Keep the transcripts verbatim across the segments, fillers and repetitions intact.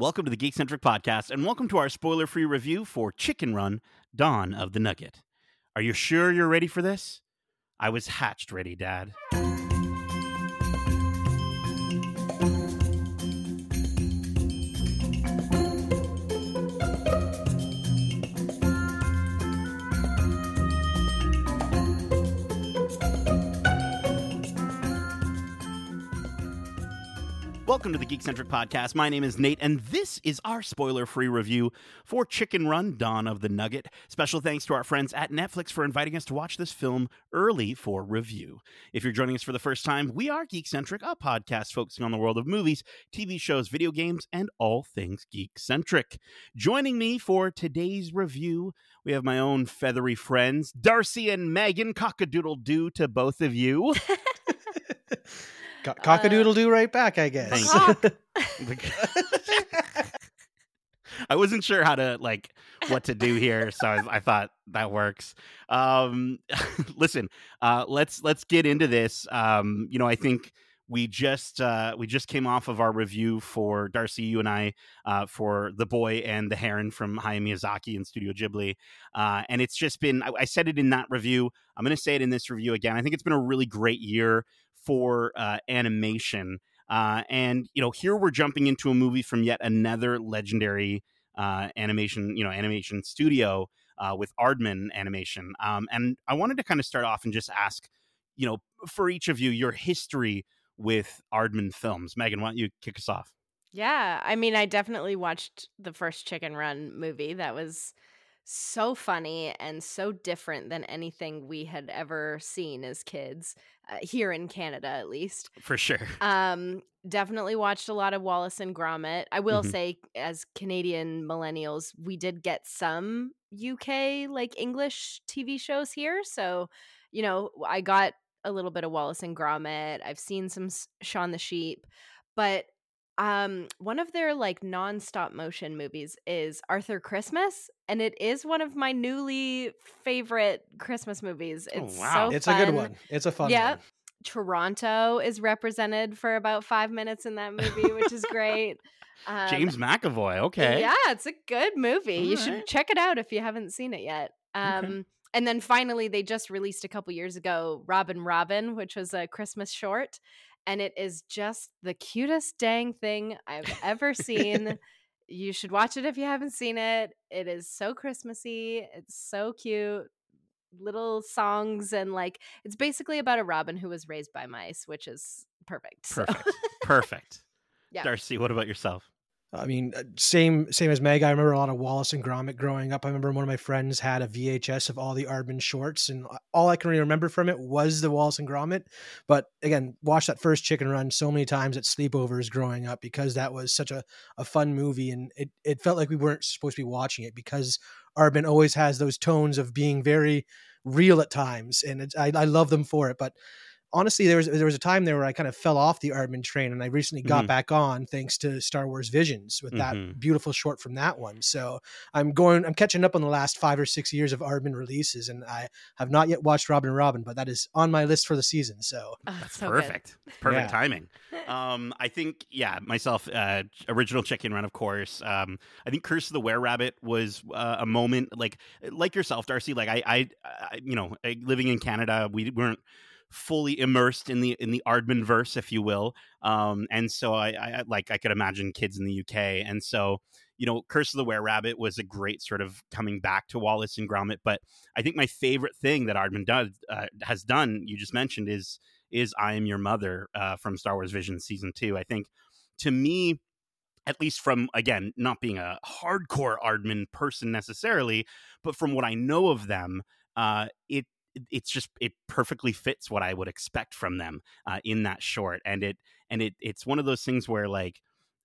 Welcome to the Geekcentric podcast, and welcome to our spoiler-free review for Chicken Run: Dawn of the Nugget. Are you sure you're ready for this? I was hatched ready, Dad. Welcome to the Geekcentric podcast. My name is Nate, and this is our spoiler-free review for Chicken Run: Dawn of the Nugget. Special thanks to our friends at Netflix for inviting us to watch this film early for review. If you're joining us for the first time, we are Geekcentric, a podcast focusing on the world of movies, T V shows, video games, and all things geekcentric. Joining me for today's review, we have my own feathery friends, Darcy and Megan. Cock-a-doodle-doo to both of you. C- Cock-a-doodle-doo uh, right back, I guess. I wasn't sure how to, like, what to do here, so I, I thought that works. Um, listen, uh, let's let's get into this. Um, you know, I think we just uh, we just came off of our review for Darcy, you and I, uh, for The Boy and the Heron from Hayao Miyazaki and Studio Ghibli, uh, and it's just been. I, I said it in that review. I'm going to say it in this review again. I think it's been a really great year for uh, animation. Uh, and, you know, here we're jumping into a movie from yet another legendary uh, animation, you know, animation studio uh, with Aardman Animation. Um, and I wanted to kind of start off and just ask, you know, for each of you, your history with Aardman films. Megan, why don't you kick us off? Yeah, I mean, I definitely watched the first Chicken Run movie. That was so funny and so different than anything we had ever seen as kids, uh, here in Canada, at least. For sure. Um, definitely watched a lot of Wallace and Gromit. I will mm-hmm. say, as Canadian millennials, we did get some U K, like, English T V shows here. So, you know, I got a little bit of Wallace and Gromit. I've seen some Shaun the Sheep. But Um, one of their, like, non-stop motion movies is Arthur Christmas, and it is one of my newly favorite Christmas movies. It's oh, wow. so It's fun. a good one. It's a fun yeah. one. Toronto is represented for about five minutes in that movie, which is great. Um, James McAvoy. Okay. Yeah, it's a good movie. All you right. should check it out if you haven't seen it yet. Um, okay. And then finally, they just released a couple years ago, Robin Robin, which was a Christmas short. And it is just the cutest dang thing I've ever seen. You should watch it if you haven't seen it. It is so Christmassy. It's so cute. Little songs, and, like, it's basically about a robin who was raised by mice, which is perfect. Perfect. So. Perfect. Yeah. Darcy, what about yourself? I mean, same same as Meg. I remember a lot of Wallace and Gromit growing up. I remember one of my friends had a V H S of all the Aardman shorts, and all I can really remember from it was the Wallace and Gromit. But again, watched that first Chicken Run so many times at sleepovers growing up because that was such a, a fun movie, and it, it felt like we weren't supposed to be watching it because Aardman always has those tones of being very real at times, and it, I, I love them for it. But honestly, there was there was a time there where I kind of fell off the Aardman train, and I recently got mm-hmm. back on thanks to Star Wars Visions with that mm-hmm. beautiful short from that one. So I'm going, I'm catching up on the last five or six years of Aardman releases, and I have not yet watched Robin Robin, but that is on my list for the season. So oh, that's so perfect, good. perfect yeah. timing. Um, I think, yeah, myself, uh, original Chicken Run, of course. Um, I think Curse of the Were-Rabbit was uh, a moment like like yourself, Darcy. Like I, I, I you know, living in Canada, we weren't fully immersed in the in the Aardman verse, if you will, um and so I, I like I could imagine kids in the U K, and so, you know, Curse of the Were-Rabbit was a great sort of coming back to Wallace and Gromit. But I think my favorite thing that Aardman does uh, has done, you just mentioned, is is I Am Your Mother uh from Star Wars Visions season two. I think, to me, at least from, again, not being a hardcore Aardman person necessarily, but from what I know of them, uh it it's just it perfectly fits what I would expect from them uh, in that short. And it and it it's one of those things where, like,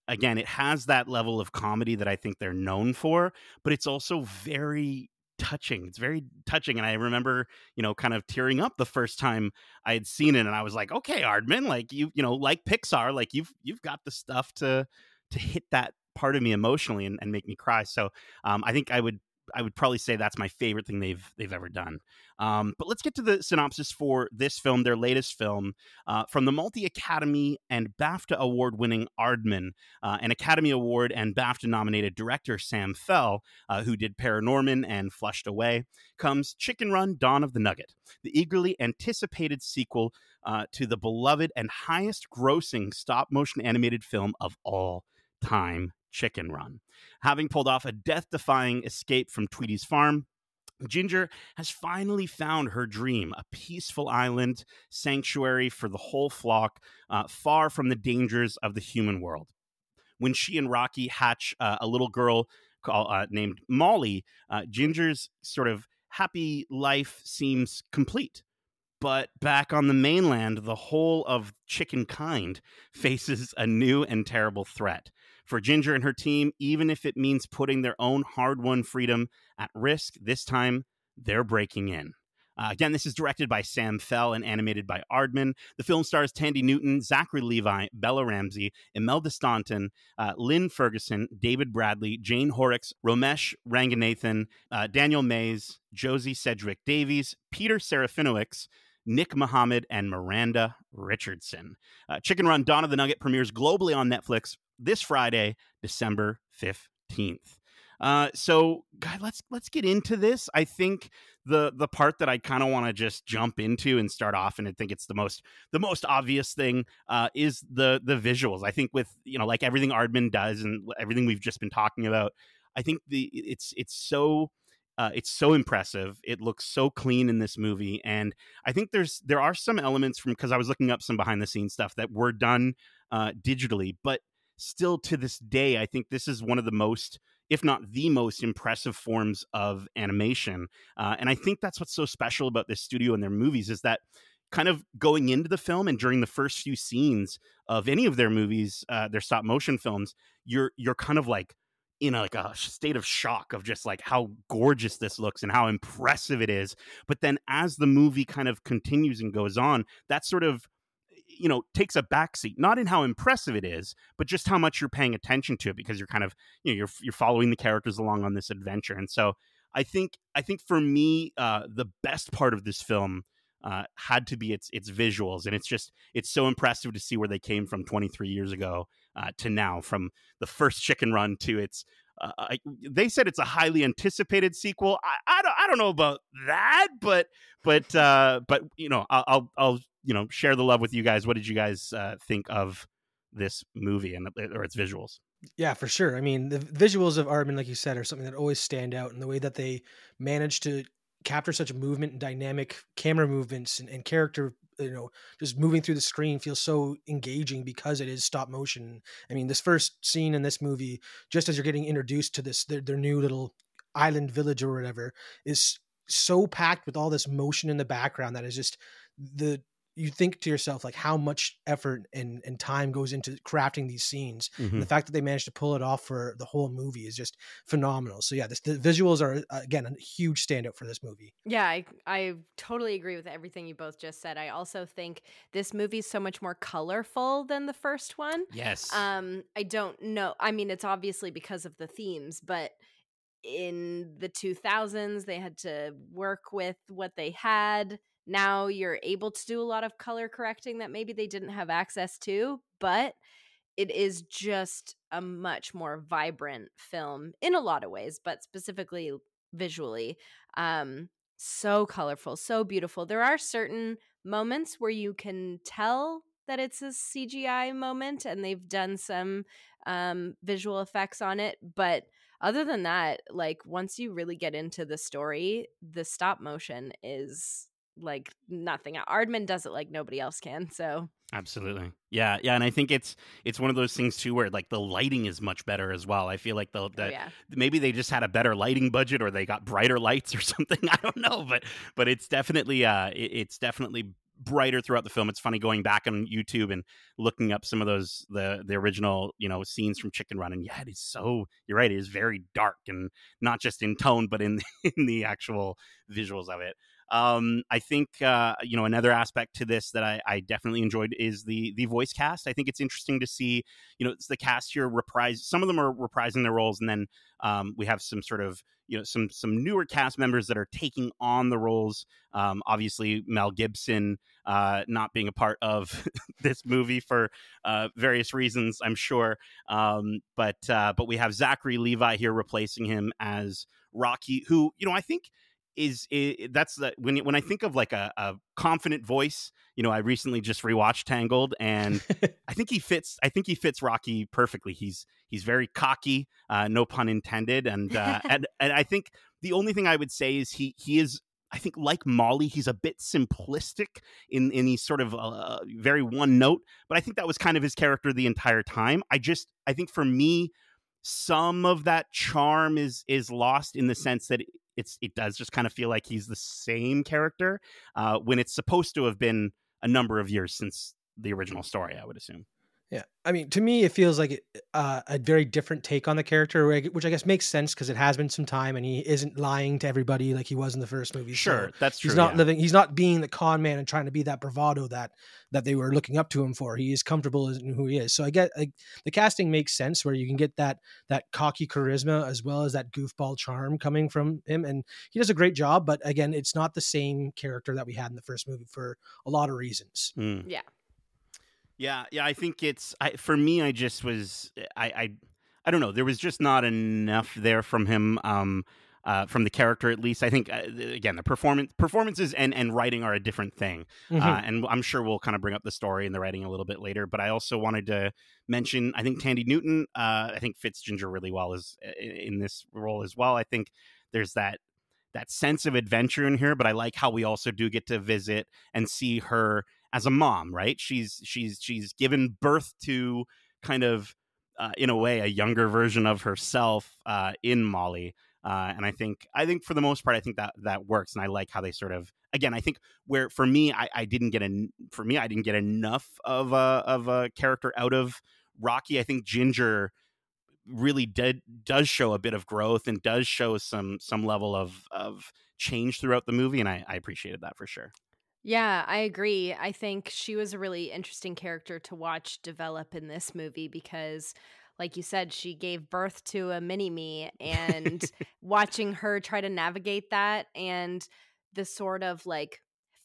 again, it has that level of comedy that I think they're known for, but it's also very touching. It's very touching. And I remember, you know, kind of tearing up the first time I had seen it. And I was like, OK, Aardman, like, you, you know, like Pixar, like you've you've got the stuff to to hit that part of me emotionally and, and make me cry. So um, I think I would I would probably say that's my favorite thing they've they've ever done. Um, but let's get to the synopsis for this film, their latest film, uh, from the multi-Academy and BAFTA award-winning Aardman, uh, an Academy Award and BAFTA-nominated director Sam Fell, uh, who did Paranorman and Flushed Away, comes Chicken Run: Dawn of the Nugget, the eagerly anticipated sequel uh, to the beloved and highest-grossing stop-motion animated film of all time, Chicken Run. Having pulled off a death-defying escape from Tweety's farm, Ginger has finally found her dream, a peaceful island sanctuary for the whole flock, uh, far from the dangers of the human world. When she and Rocky hatch uh, a little girl call, uh, named Molly, uh, Ginger's sort of happy life seems complete. But back on the mainland, the whole of chicken kind faces a new and terrible threat. For Ginger and her team, even if it means putting their own hard-won freedom at risk, this time they're breaking in. Uh, again, this is directed by Sam Fell and animated by Aardman. The film stars Thandiwe Newton, Zachary Levi, Bella Ramsey, Imelda Staunton, uh, Lynn Ferguson, David Bradley, Jane Horrocks, Romesh Ranganathan, uh, Daniel Mays, Josie Sedgwick Davies, Peter Serafinowicz, Nick Mohammed, and Miranda Richardson. Uh, Chicken Run: Dawn of the Nugget premieres globally on Netflix this Friday, December fifteenth. Uh, so, guys, let's let's get into this. I think the the part that I kind of want to just jump into and start off, and I think it's the most the most obvious thing uh, is the the visuals. I think with you know like everything Aardman does and everything we've just been talking about, I think the it's it's so. Uh, it's so impressive. It looks so clean in this movie. And I think there's there are some elements from, because I was looking up some behind the scenes stuff that were done uh, digitally. But still to this day, I think this is one of the most, if not the most impressive forms of animation. Uh, and I think that's what's so special about this studio and their movies is that kind of going into the film and during the first few scenes of any of their movies, uh, their stop motion films, you're you're kind of like, in a, like a state of shock of just like how gorgeous this looks and how impressive it is. But then as the movie kind of continues and goes on, that sort of, you know, takes a backseat, not in how impressive it is, but just how much you're paying attention to it because you're kind of, you know, you're, you're following the characters along on this adventure. And so I think, I think for me, uh, the best part of this film uh, had to be its, its visuals. And it's just, it's so impressive to see where they came from twenty-three years ago. Uh, to now, from the first Chicken Run to its, uh, I, they said it's a highly anticipated sequel. I, I don't, I don't know about that, but, but, uh, but you know, I'll, I'll, I'll, you know, share the love with you guys. What did you guys uh, think of this movie and or its visuals? Yeah, for sure. I mean, the visuals of Aardman, like you said, are something that always stand out, and the way that they manage to capture such movement and dynamic camera movements and, and character. You know, just moving through the screen feels so engaging because it is stop motion. I mean, this first scene in this movie, just as you're getting introduced to this, their, their new little island village or whatever, is so packed with all this motion in the background that is just the, you think to yourself, like how much effort and, and time goes into crafting these scenes. Mm-hmm. And the fact that they managed to pull it off for the whole movie is just phenomenal. So yeah, this, the visuals are, again, a huge standout for this movie. Yeah, I, I totally agree with everything you both just said. I also think this movie is so much more colorful than the first one. Yes. Um, I don't know. I mean, it's obviously because of the themes, but in the two thousands, they had to work with what they had. Now you're able to do a lot of color correcting that maybe they didn't have access to, but it is just a much more vibrant film in a lot of ways, but specifically visually. Um, so colorful, so beautiful. There are certain moments where you can tell that it's a C G I moment and they've done some um, visual effects on it, but other than that, like once you really get into the story, the stop motion is... like nothing. Aardman does it like nobody else can. So absolutely. Yeah. Yeah. And I think it's, it's one of those things too, where like the lighting is much better as well. I feel like the, the oh, yeah. maybe they just had a better lighting budget or they got brighter lights or something. I don't know, but, but it's definitely, uh, it, it's definitely brighter throughout the film. It's funny going back on YouTube and looking up some of those, the, the original, you know, scenes from Chicken Run. And yeah, it is so, you're right. It is very dark and not just in tone, but in, in the actual visuals of it. Um, I think, uh, you know, another aspect to this that I, I definitely enjoyed is the the voice cast. I think it's interesting to see, you know, it's the cast here reprise. Some of them are reprising their roles. And then um, we have some sort of, you know, some some newer cast members that are taking on the roles. Um, obviously, Mel Gibson uh, not being a part of this movie for uh, various reasons, I'm sure. Um, but uh, but we have Zachary Levi here replacing him as Rocky, who, you know, I think is, is that's the when when I think of like a, a confident voice, you know, I recently just rewatched Tangled, and I think he fits. I think he fits Rocky perfectly. He's he's very cocky, uh, no pun intended, and uh, and and I think the only thing I would say is he he is. I think like Molly, he's a bit simplistic in in these sort of uh, very one note, but I think that was kind of his character the entire time. I just I think for me, some of that charm is is lost in the sense that. It, It's it does just kind of feel like he's the same character uh, when it's supposed to have been a number of years since the original story, I would assume. Yeah. I mean, to me, it feels like uh, a very different take on the character, which I guess makes sense because it has been some time and he isn't lying to everybody like he was in the first movie. Sure. So that's true. He's not yeah. living. He's not being the con man and trying to be that bravado that that they were looking up to him for. He is comfortable in who he is. So I get like, the casting makes sense where you can get that that cocky charisma as well as that goofball charm coming from him. And he does a great job. But again, it's not the same character that we had in the first movie for a lot of reasons. Mm. Yeah. Yeah, yeah, I think it's I, for me. I just was, I, I, I don't know. There was just not enough there from him, um, uh, from the character at least. I think uh, again, the performance, performances, and, and writing are a different thing. Mm-hmm. Uh, and I'm sure we'll kind of bring up the story and the writing a little bit later. But I also wanted to mention, I think Thandiwe Newton, uh, I think fits Ginger really well as in this role as well. I think there's that that sense of adventure in here, but I like how we also do get to visit and see her. As a mom, right? She's she's she's given birth to kind of, uh, in a way, a younger version of herself uh, in Molly, uh, and I think I think for the most part, I think that that works, and I like how they sort of again. I think where for me, I, I didn't get an for me, I didn't get enough of a of a character out of Rocky. I think Ginger really did does show a bit of growth and does show some some level of of change throughout the movie, and I, I appreciated that for sure. Yeah, I agree. I think she was a really interesting character to watch develop in this movie because, like you said, she gave birth to a mini-me and watching her try to navigate that and the sort of like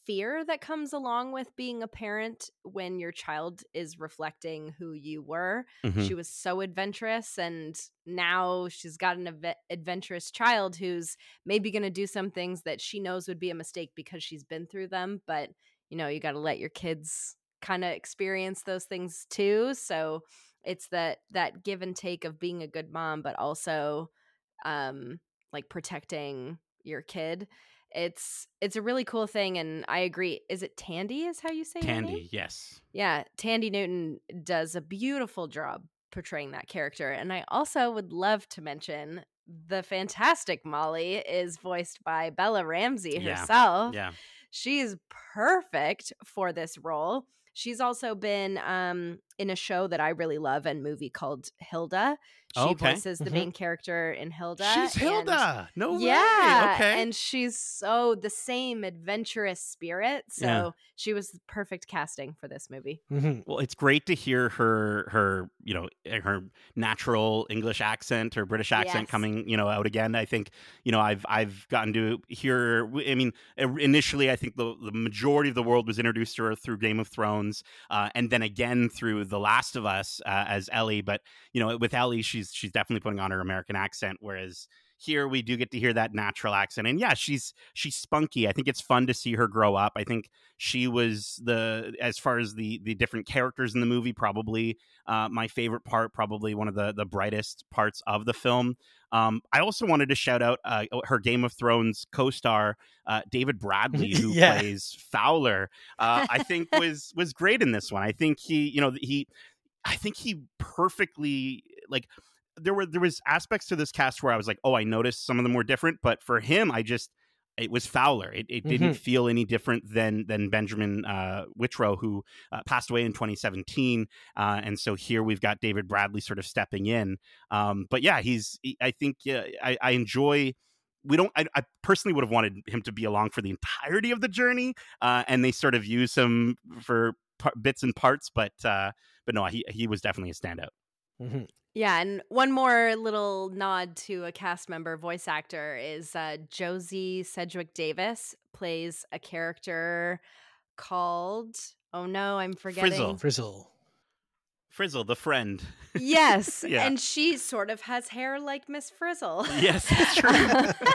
fear that comes along with being a parent when your child is reflecting who you were. Mm-hmm. She was so adventurous and now she's got an av- adventurous child who's maybe going to do some things that she knows would be a mistake because she's been through them. But, you know, you got to let your kids kind of experience those things too. So it's that, that give and take of being a good mom, but also um, like protecting your kid. It's it's a really cool thing, and I agree. Is it Tandy is how you say it? Tandy, yes. Yeah, Thandiwe Newton does a beautiful job portraying that character, and I also would love to mention the fantastic Molly is voiced by Bella Ramsey herself. Yeah, yeah. She's perfect for this role. She's also been um, in a show that I really love and movie called Hilda. She okay. voices the mm-hmm. main character in Hilda. She's Hilda. No yeah, way. Yeah. Okay. And she's so the same adventurous spirit. So yeah. she was the perfect casting for this movie. Mm-hmm. Well, it's great to hear her, her, you know, her natural English accent or British accent yes. coming, you know, out again. I think, you know, I've, I've gotten to hear, I mean, initially, I think the, the majority of the world was introduced to her through Game of Thrones. Uh, and then again, through The Last of Us uh, as Ellie. But, you know, with Ellie, she's, She's she's definitely putting on her American accent, whereas here we do get to hear that natural accent. And yeah, she's she's spunky. I think it's fun to see her grow up. I think she was the as far as the the different characters in the movie, probably uh, my favorite part, probably one of the the brightest parts of the film. Um, I also wanted to shout out uh, her Game of Thrones co-star uh, David Bradley, who yeah. plays Fowler. Uh, I think was was great in this one. I think he you know he I think he perfectly like. There were there was aspects to this cast where I was like, oh, I noticed some of them were different. But for him, I just it was Fowler. It, it mm-hmm. didn't feel any different than than Benjamin uh, Whitrow, who uh, passed away in twenty seventeen. Uh, and so here we've got David Bradley sort of stepping in. Um, but yeah, he's I think uh, I, I enjoy we don't, I, I personally would have wanted him to be along for the entirety of the journey. Uh, and they sort of use him for par- bits and parts, but, uh, but no, he, he was definitely a standout. Mm-hmm. Yeah. And one more little nod to a cast member voice actor is uh, Josie Sedgwick Davis plays a character called, oh no, I'm forgetting. Frizzle. Frizzle. Frizzle, the friend. Yes, yeah. And she sort of has hair like Miss Frizzle. Yes, it's true.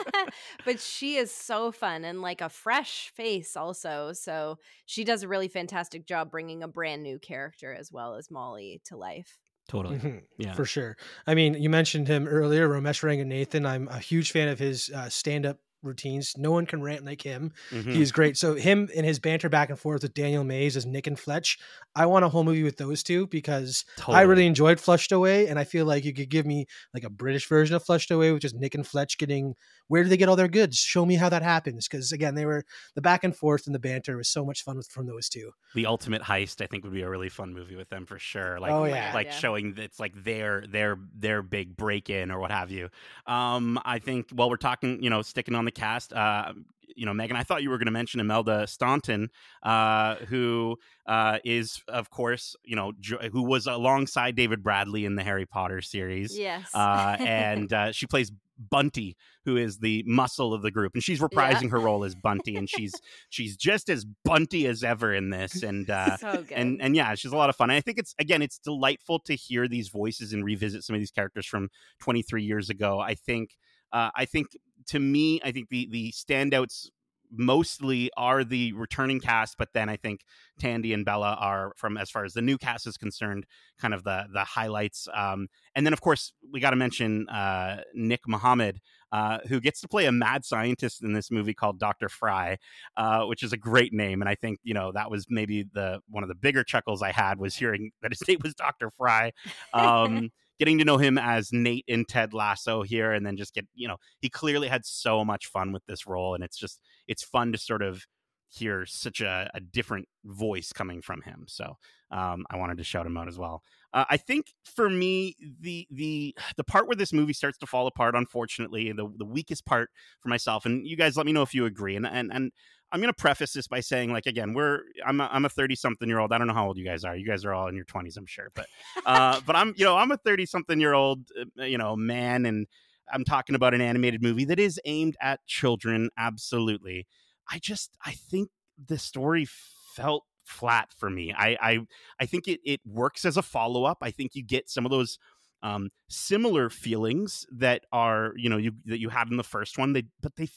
But she is so fun and like a fresh face also. So she does a really fantastic job bringing a brand new character as well as Molly to life. Totally. Mm-hmm. Yeah, for sure. I mean, you mentioned him earlier, Romesh Ranganathan. I'm a huge fan of his uh, stand-up routines. No one can rant like him. Mm-hmm. He's great. So him and his banter back and forth with Daniel Mays as Nick and Fletch. I want a whole movie with those two because totally. I really enjoyed Flushed Away, and I feel like you could give me like a British version of Flushed Away, which is Nick and Fletch getting, where do they get all their goods? Show me how that happens. Because again, they were the back and forth and the banter was so much fun with, from those two. The Ultimate Heist, I think, would be a really fun movie with them for sure. Like, oh, yeah. like yeah. showing that it's like their their their big break in or what have you. Um, I think while we're talking, you know, sticking on the cast, uh, you know, Megan, I thought you were going to mention Imelda Staunton, uh, who uh, is, of course, you know, jo- who was alongside David Bradley in the Harry Potter series. Yes. Uh, and uh, she plays Bunty, who is the muscle of the group, and she's reprising yeah. her role as Bunty, and she's she's just as Bunty as ever in this, and uh so good. and and yeah, she's a lot of fun. And I think it's, again, it's delightful to hear these voices and revisit some of these characters from twenty-three years ago. I think uh I think to me I think the the standouts mostly are the returning cast, but then I think Tandy and Bella are, from as far as the new cast is concerned, kind of the the highlights. Um, and then, of course, we got to mention uh, Nick Mohammed, uh, who gets to play a mad scientist in this movie called Doctor Fry, uh, which is a great name. And I think, you know, that was maybe the one of the bigger chuckles I had, was hearing that his name was Doctor Fry. Um, getting to know him as Nate in Ted Lasso here, and then just get, you know, he clearly had so much fun with this role, and it's just, it's fun to sort of hear such a, a different voice coming from him. So um, I wanted to shout him out as well. Uh, I think for me, the the the part where this movie starts to fall apart, unfortunately, the, the weakest part for myself, and you guys let me know if you agree, and and, and I'm going to preface this by saying, like, again, we're, I'm a, I'm a thirty something year old. I don't know how old you guys are. You guys are all in your twenties, I'm sure. But, uh, but I'm, you know, I'm a thirty something year old, you know, man. And I'm talking about an animated movie that is aimed at children. Absolutely. I just, I think the story felt flat for me. I, I, I think it, it works as a follow-up. I think you get some of those um, similar feelings that are, you know, you, that you had in the first one. They, but they,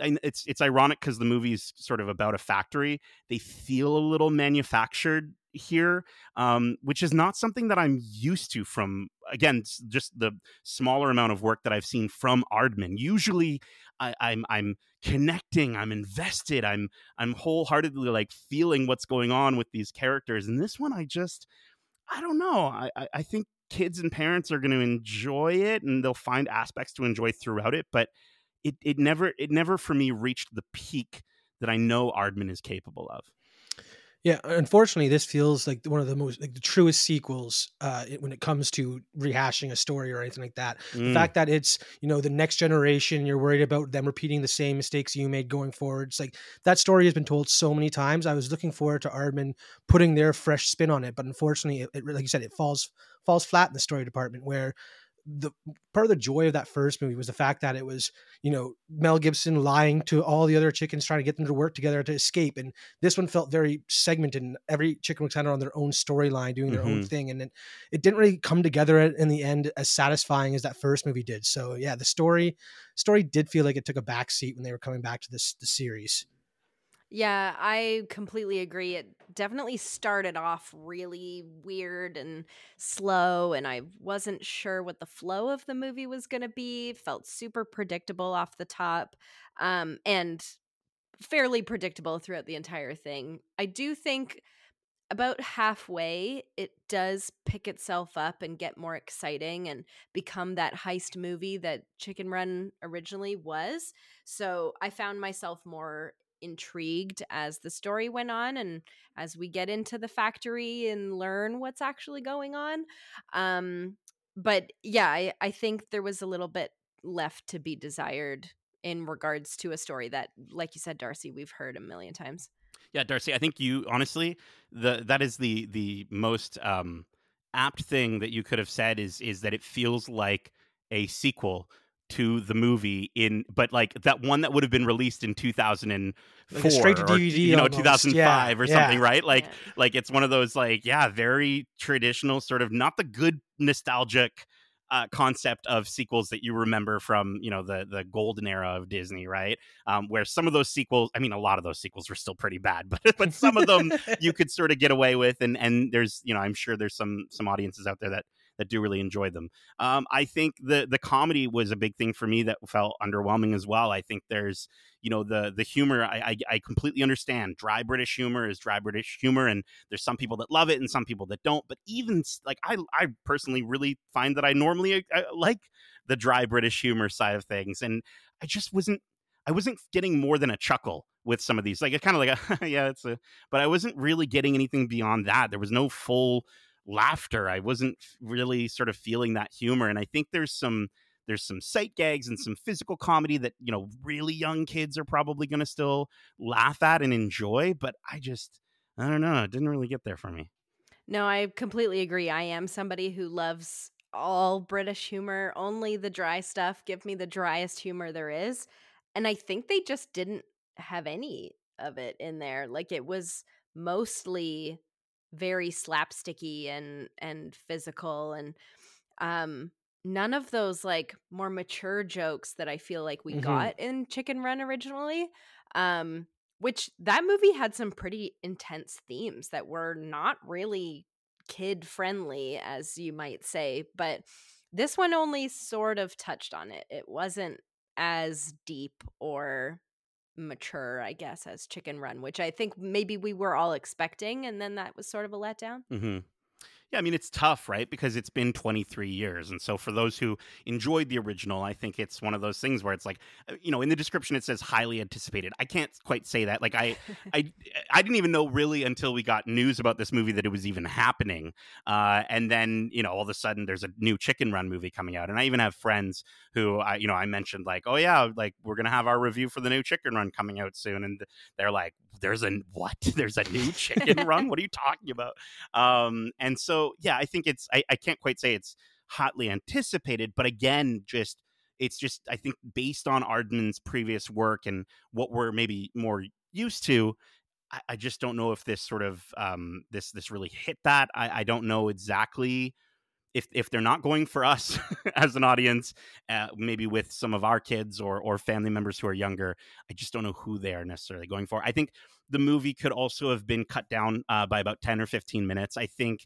And it's it's ironic because the movie is sort of about a factory. They feel a little manufactured here, um, which is not something that I'm used to from, again, just the smaller amount of work that I've seen from Aardman. Usually, I, I'm I'm connecting, I'm invested, I'm I'm wholeheartedly like feeling what's going on with these characters. And this one, I just I don't know. I I, I think kids and parents are going to enjoy it, and they'll find aspects to enjoy throughout it, but. It it never it never for me reached the peak that I know Aardman is capable of. Yeah, unfortunately, this feels like one of the most like the truest sequels uh, it, when it comes to rehashing a story or anything like that. Mm. The fact that it's, you know, the next generation, you're worried about them repeating the same mistakes you made going forward. It's like that story has been told so many times. I was looking forward to Aardman putting their fresh spin on it, but unfortunately, it, it like you said, it falls falls flat in the story department where. The part of the joy of that first movie was the fact that it was, you know, Mel Gibson lying to all the other chickens, trying to get them to work together to escape. And this one felt very segmented, and every chicken was kind of on their own storyline, doing their mm-hmm. own thing. And it, it didn't really come together in the end as satisfying as that first movie did. So yeah, the story story did feel like it took a backseat when they were coming back to this the series. Yeah, I completely agree. It definitely started off really weird and slow, and I wasn't sure what the flow of the movie was going to be. Felt super predictable off the top, um, and fairly predictable throughout the entire thing. I do think about halfway, it does pick itself up and get more exciting and become that heist movie that Chicken Run originally was. So I found myself more intrigued as the story went on, and as we get into the factory and learn what's actually going on. Um, but yeah, I, I think there was a little bit left to be desired in regards to a story that, like you said, Darcy, we've heard a million times. Yeah, Darcy, I think you, honestly, the that is the the most um, apt thing that you could have said is is that it feels like a sequel to the movie, in but like that one that would have been released in two thousand four, like straight to D V D, or, you know, almost. two thousand five yeah, or something, yeah. right? Like, yeah. like it's one of those like, yeah, very traditional sort of not the good nostalgic uh, concept of sequels that you remember from, you know, the the golden era of Disney, right? Um, where some of those sequels, I mean, a lot of those sequels were still pretty bad, but but some of them you could sort of get away with, and and there's, you know, I'm sure there's some some audiences out there that. that do really enjoy them. Um, I think the the comedy was a big thing for me that felt underwhelming as well. I think there's, you know, the the humor, I, I, I completely understand. Dry British humor is dry British humor, and there's some people that love it and some people that don't. But even, like, I, I personally really find that I normally I, I like the dry British humor side of things. And I just wasn't, I wasn't getting more than a chuckle with some of these. Like, it kind of like, a, yeah, it's a, but I wasn't really getting anything beyond that. There was no full laughter. I wasn't really sort of feeling that humor, and I think there's some there's some sight gags and some physical comedy that, you know, really young kids are probably going to still laugh at and enjoy, but I just I don't know, it didn't really get there for me. No, I completely agree. I am somebody who loves all British humor, only the dry stuff. Give me the driest humor there is, and I think they just didn't have any of it in there. Like, it was mostly very slapsticky and and physical, and um none of those like more mature jokes that I feel like we mm-hmm. got in Chicken Run originally, um which that movie had some pretty intense themes that were not really kid friendly, as you might say, but this one only sort of touched on it. It wasn't as deep or mature, I guess, as Chicken Run, which I think maybe we were all expecting, and then that was sort of a letdown. Mm-hmm. Yeah, I mean, it's tough, right? Because it's been twenty-three years, and so for those who enjoyed the original, I think it's one of those things where it's like, you know, in the description it says highly anticipated. I can't quite say that. Like, I, I, I didn't even know really until we got news about this movie that it was even happening, uh, and then, you know, all of a sudden there's a new Chicken Run movie coming out, and I even have friends who, I, you know, I mentioned like, oh yeah, like we're gonna have our review for the new Chicken Run coming out soon, and they're like, there's a what? There's a new Chicken Run? What are you talking about? Um, and so. So, yeah, I think it's I, I can't quite say it's hotly anticipated, but again, just it's just I think based on Aardman's previous work and what we're maybe more used to, I, I just don't know if this sort of um, this this really hit that. I, I don't know exactly if if they're not going for us as an audience, uh, maybe with some of our kids or or family members who are younger. I just don't know who they are necessarily going for. I think the movie could also have been cut down uh, by about ten or fifteen minutes. I think.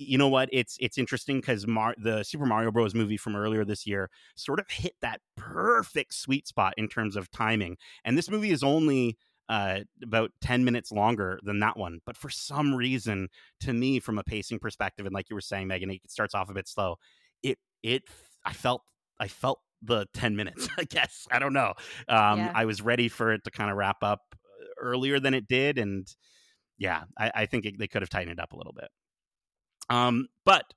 You know what? It's it's interesting because Mar- the Super Mario Bros. Movie from earlier this year sort of hit that perfect sweet spot in terms of timing. And this movie is only uh, about ten minutes longer than that one. But for some reason, to me, from a pacing perspective, and like you were saying, Megan, it starts off a bit slow. It it I felt I felt the ten minutes, I guess. I don't know. Um, yeah. I was ready for it to kind of wrap up earlier than it did. And yeah, I, I think it, they could have tightened it up a little bit. Um, but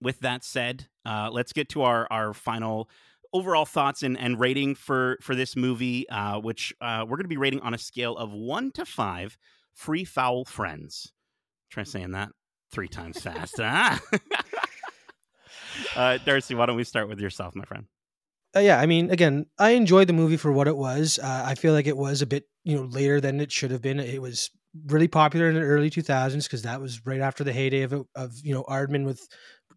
with that said, uh, let's get to our, our final overall thoughts and, and rating for, for this movie, uh, which uh, we're going to be rating on a scale of one to five free foul friends. Try saying that three times fast. Huh? uh, Darcy, why don't we start with yourself, my friend? Uh, yeah, I mean, again, I enjoyed the movie for what it was. Uh, I feel like it was a bit, you know, later than it should have been. It was really popular in the early two thousands because that was right after the heyday of, of you know, Aardman with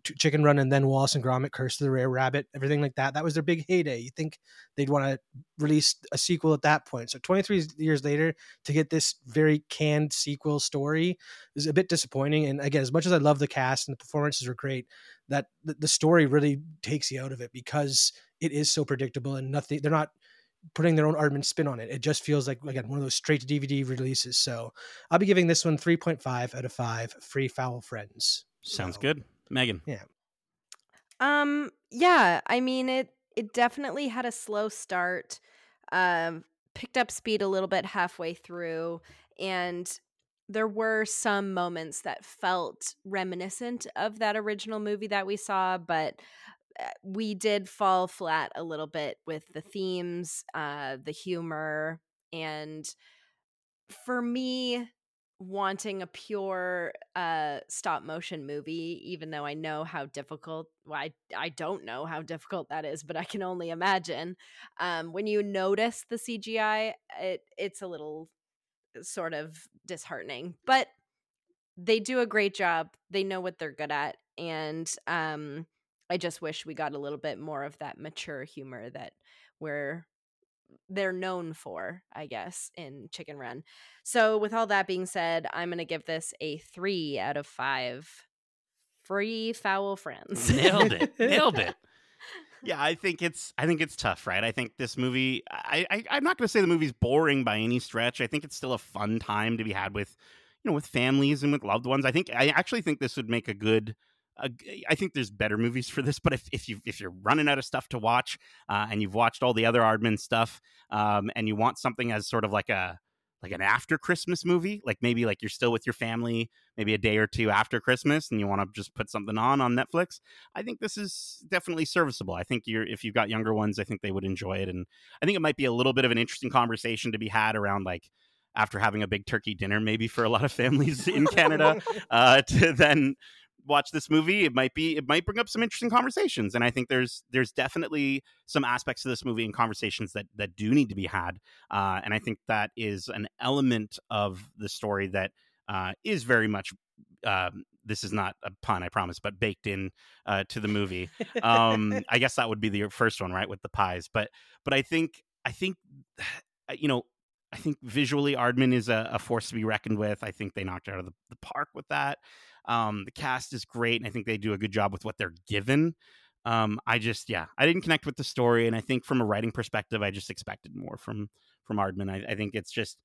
Chicken Run and then Wallace and Gromit, Curse of the Were-Rabbit, everything like that. That was their big heyday. You think they'd want to release a sequel at that point. So twenty-three years later to get this very canned sequel story is a bit disappointing. And again, as much as I love the cast and the performances were great, that the story really takes you out of it because it is so predictable and nothing, they're not putting their own Aardman spin on it. It just feels like, again, one of those straight to D V D releases. So I'll be giving this one three point five out of five free foul friends. Sounds so good. Megan. Yeah. Um, yeah, I mean, it, it definitely had a slow start, um, picked up speed a little bit halfway through, and there were some moments that felt reminiscent of that original movie that we saw, but we did fall flat a little bit with the themes, uh, the humor, and for me, wanting a pure uh, stop motion movie, even though I know how difficult, well, I, I don't know how difficult that is, but I can only imagine. Um, when you notice the C G I, it it's a little sort of disheartening, but they do a great job. They know what they're good at. And um, I just wish we got a little bit more of that mature humor that we're they're known for, I guess, in Chicken Run. So with all that being said, I'm going to give this a three out of five free foul friends. Nailed it. Nailed it. Yeah, I think it's I think it's tough, right? I think this movie, I, I, I'm not going to say the movie's boring by any stretch. I think it's still a fun time to be had with, you know, with families and with loved ones. I think I actually think this would make a good Uh, I think there's better movies for this, but if, if you if you're running out of stuff to watch, uh, and you've watched all the other Aardman stuff, um, and you want something as sort of like a like an after Christmas movie, like maybe like you're still with your family, maybe a day or two after Christmas, and you want to just put something on on Netflix, I think this is definitely serviceable. I think you're if you've got younger ones, I think they would enjoy it, and I think it might be a little bit of an interesting conversation to be had around like, after having a big turkey dinner, maybe for a lot of families in Canada, uh, to then watch this movie. It might be it might bring up some interesting conversations, and I think there's there's definitely some aspects of this movie and conversations that that do need to be had, uh and I think that is an element of the story that uh is very much um this is not a pun, I promise, but baked in uh to the movie. um I guess that would be the first one, right, with the pies, but but I think I think you know I think visually Aardman is a, a force to be reckoned with. I think they knocked it out of the, the park with that. Um, the cast is great, and I think they do a good job with what they're given. Um, I just, yeah, I didn't connect with the story, and I think from a writing perspective, I just expected more from from Aardman. I, I think it's just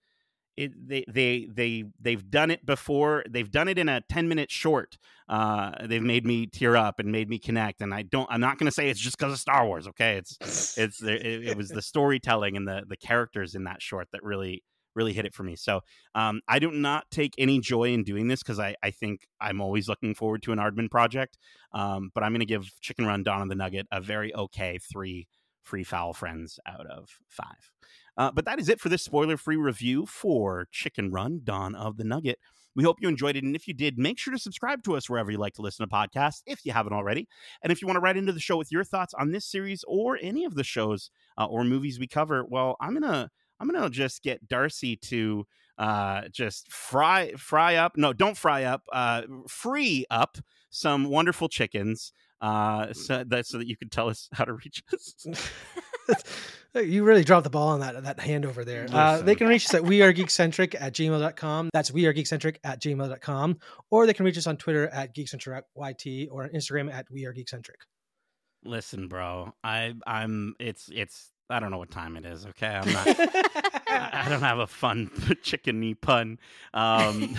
it, they they they they've done it before. They've done it in a ten minute short. Uh, they've made me tear up and made me connect. And I don't. I'm not going to say it's just because of Star Wars. Okay, it's it's it, it was the storytelling and the the characters in that short that really. really hit it for me. So um, I do not take any joy in doing this because I, I think I'm always looking forward to an Aardman project. Um, but I'm going to give Chicken Run Dawn of the Nugget a very okay three free foul friends out of five. Uh, but that is it for this spoiler-free review for Chicken Run Dawn of the Nugget. We hope you enjoyed it, and if you did, make sure to subscribe to us wherever you like to listen to podcasts, if you haven't already. And if you want to write into the show with your thoughts on this series or any of the shows uh, or movies we cover, well, I'm going to I'm going to just get Darcy to uh, just fry fry up. No, don't fry up. Uh, free up some wonderful chickens uh, so, that, so that you can tell us how to reach us. You really dropped the ball on that that handover there. Uh, they can reach us at wearegeekcentric at gmail dot com. That's wearegeekcentric at gmail dot com. Or they can reach us on Twitter at geekcentric Y T or on Instagram at wearegeekcentric. Listen, bro, I, I'm it's it's. I don't know what time it is. Okay, I'm not. I don't have a fun chickeny pun, um,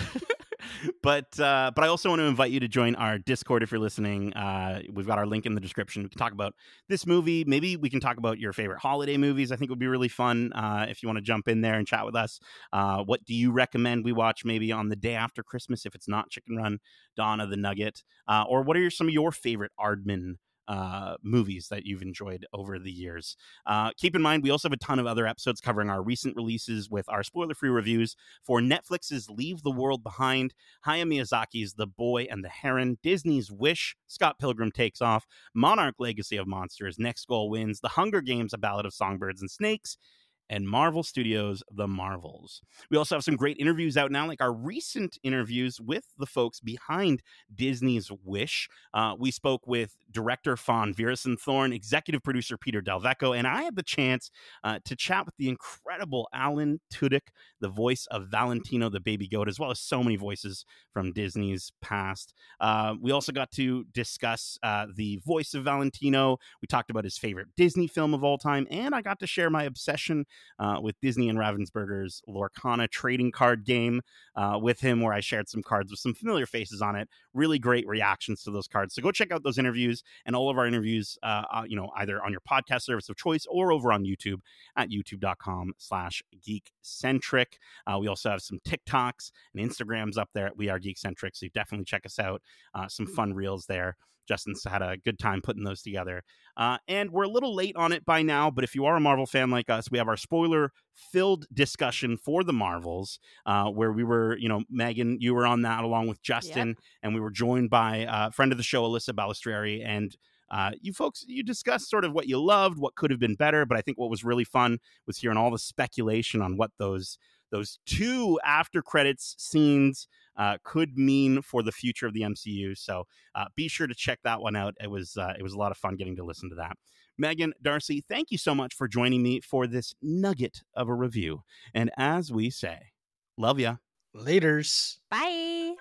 but uh, but I also want to invite you to join our Discord if you're listening. Uh, we've got our link in the description. We can talk about this movie. Maybe we can talk about your favorite holiday movies. I think it would be really fun uh, if you want to jump in there and chat with us. Uh, what do you recommend we watch maybe on the day after Christmas if it's not Chicken Run Dawn of the Nugget, uh, or what are your, some of your favorite Aardman uh movies that you've enjoyed over the years. Uh keep in mind we also have a ton of other episodes covering our recent releases with our spoiler-free reviews for Netflix's Leave the World Behind, Hayao Miyazaki's The Boy and the Heron, Disney's Wish, Scott Pilgrim Takes Off, Monarch Legacy of Monsters, Next Goal Wins, The Hunger Games, A Ballad of Songbirds and Snakes, and Marvel Studios' The Marvels. We also have some great interviews out now, like our recent interviews with the folks behind Disney's Wish. Uh, we spoke with director Fawn Viersenthorn, executive producer Peter Delvecco, and I had the chance uh, to chat with the incredible Alan Tudyk, the voice of Valentino the Baby Goat, as well as so many voices from Disney's past. Uh, we also got to discuss uh, the voice of Valentino. We talked about his favorite Disney film of all time, and I got to share my obsession Uh, with Disney and Ravensburger's Lorcana trading card game uh, with him, where I shared some cards with some familiar faces on it. Really great reactions to those cards. So go check out those interviews and all of our interviews, uh, uh, you know, either on your podcast service of choice or over on YouTube at youtube.com slash geekcentric. Uh, we also have some TikToks and Instagrams up there at We Are Geekcentric. So you definitely check us out. Uh, some fun reels there. Justin's had a good time putting those together. Uh, and we're a little late on it by now, but if you are a Marvel fan like us, we have our spoiler-filled discussion for The Marvels, uh, where we were, you know, Megan, you were on that along with Justin, yep. and we were joined by a uh, friend of the show, Alyssa Balestrieri, and uh, you folks, you discussed sort of what you loved, what could have been better, but I think what was really fun was hearing all the speculation on what those those two after-credits scenes Uh, could mean for the future of the M C U. So uh, be sure to check that one out. It was uh, it was a lot of fun getting to listen to that. Megan, Darcy, thank you so much for joining me for this nugget of a review. And as we say, love ya. Laters. Bye.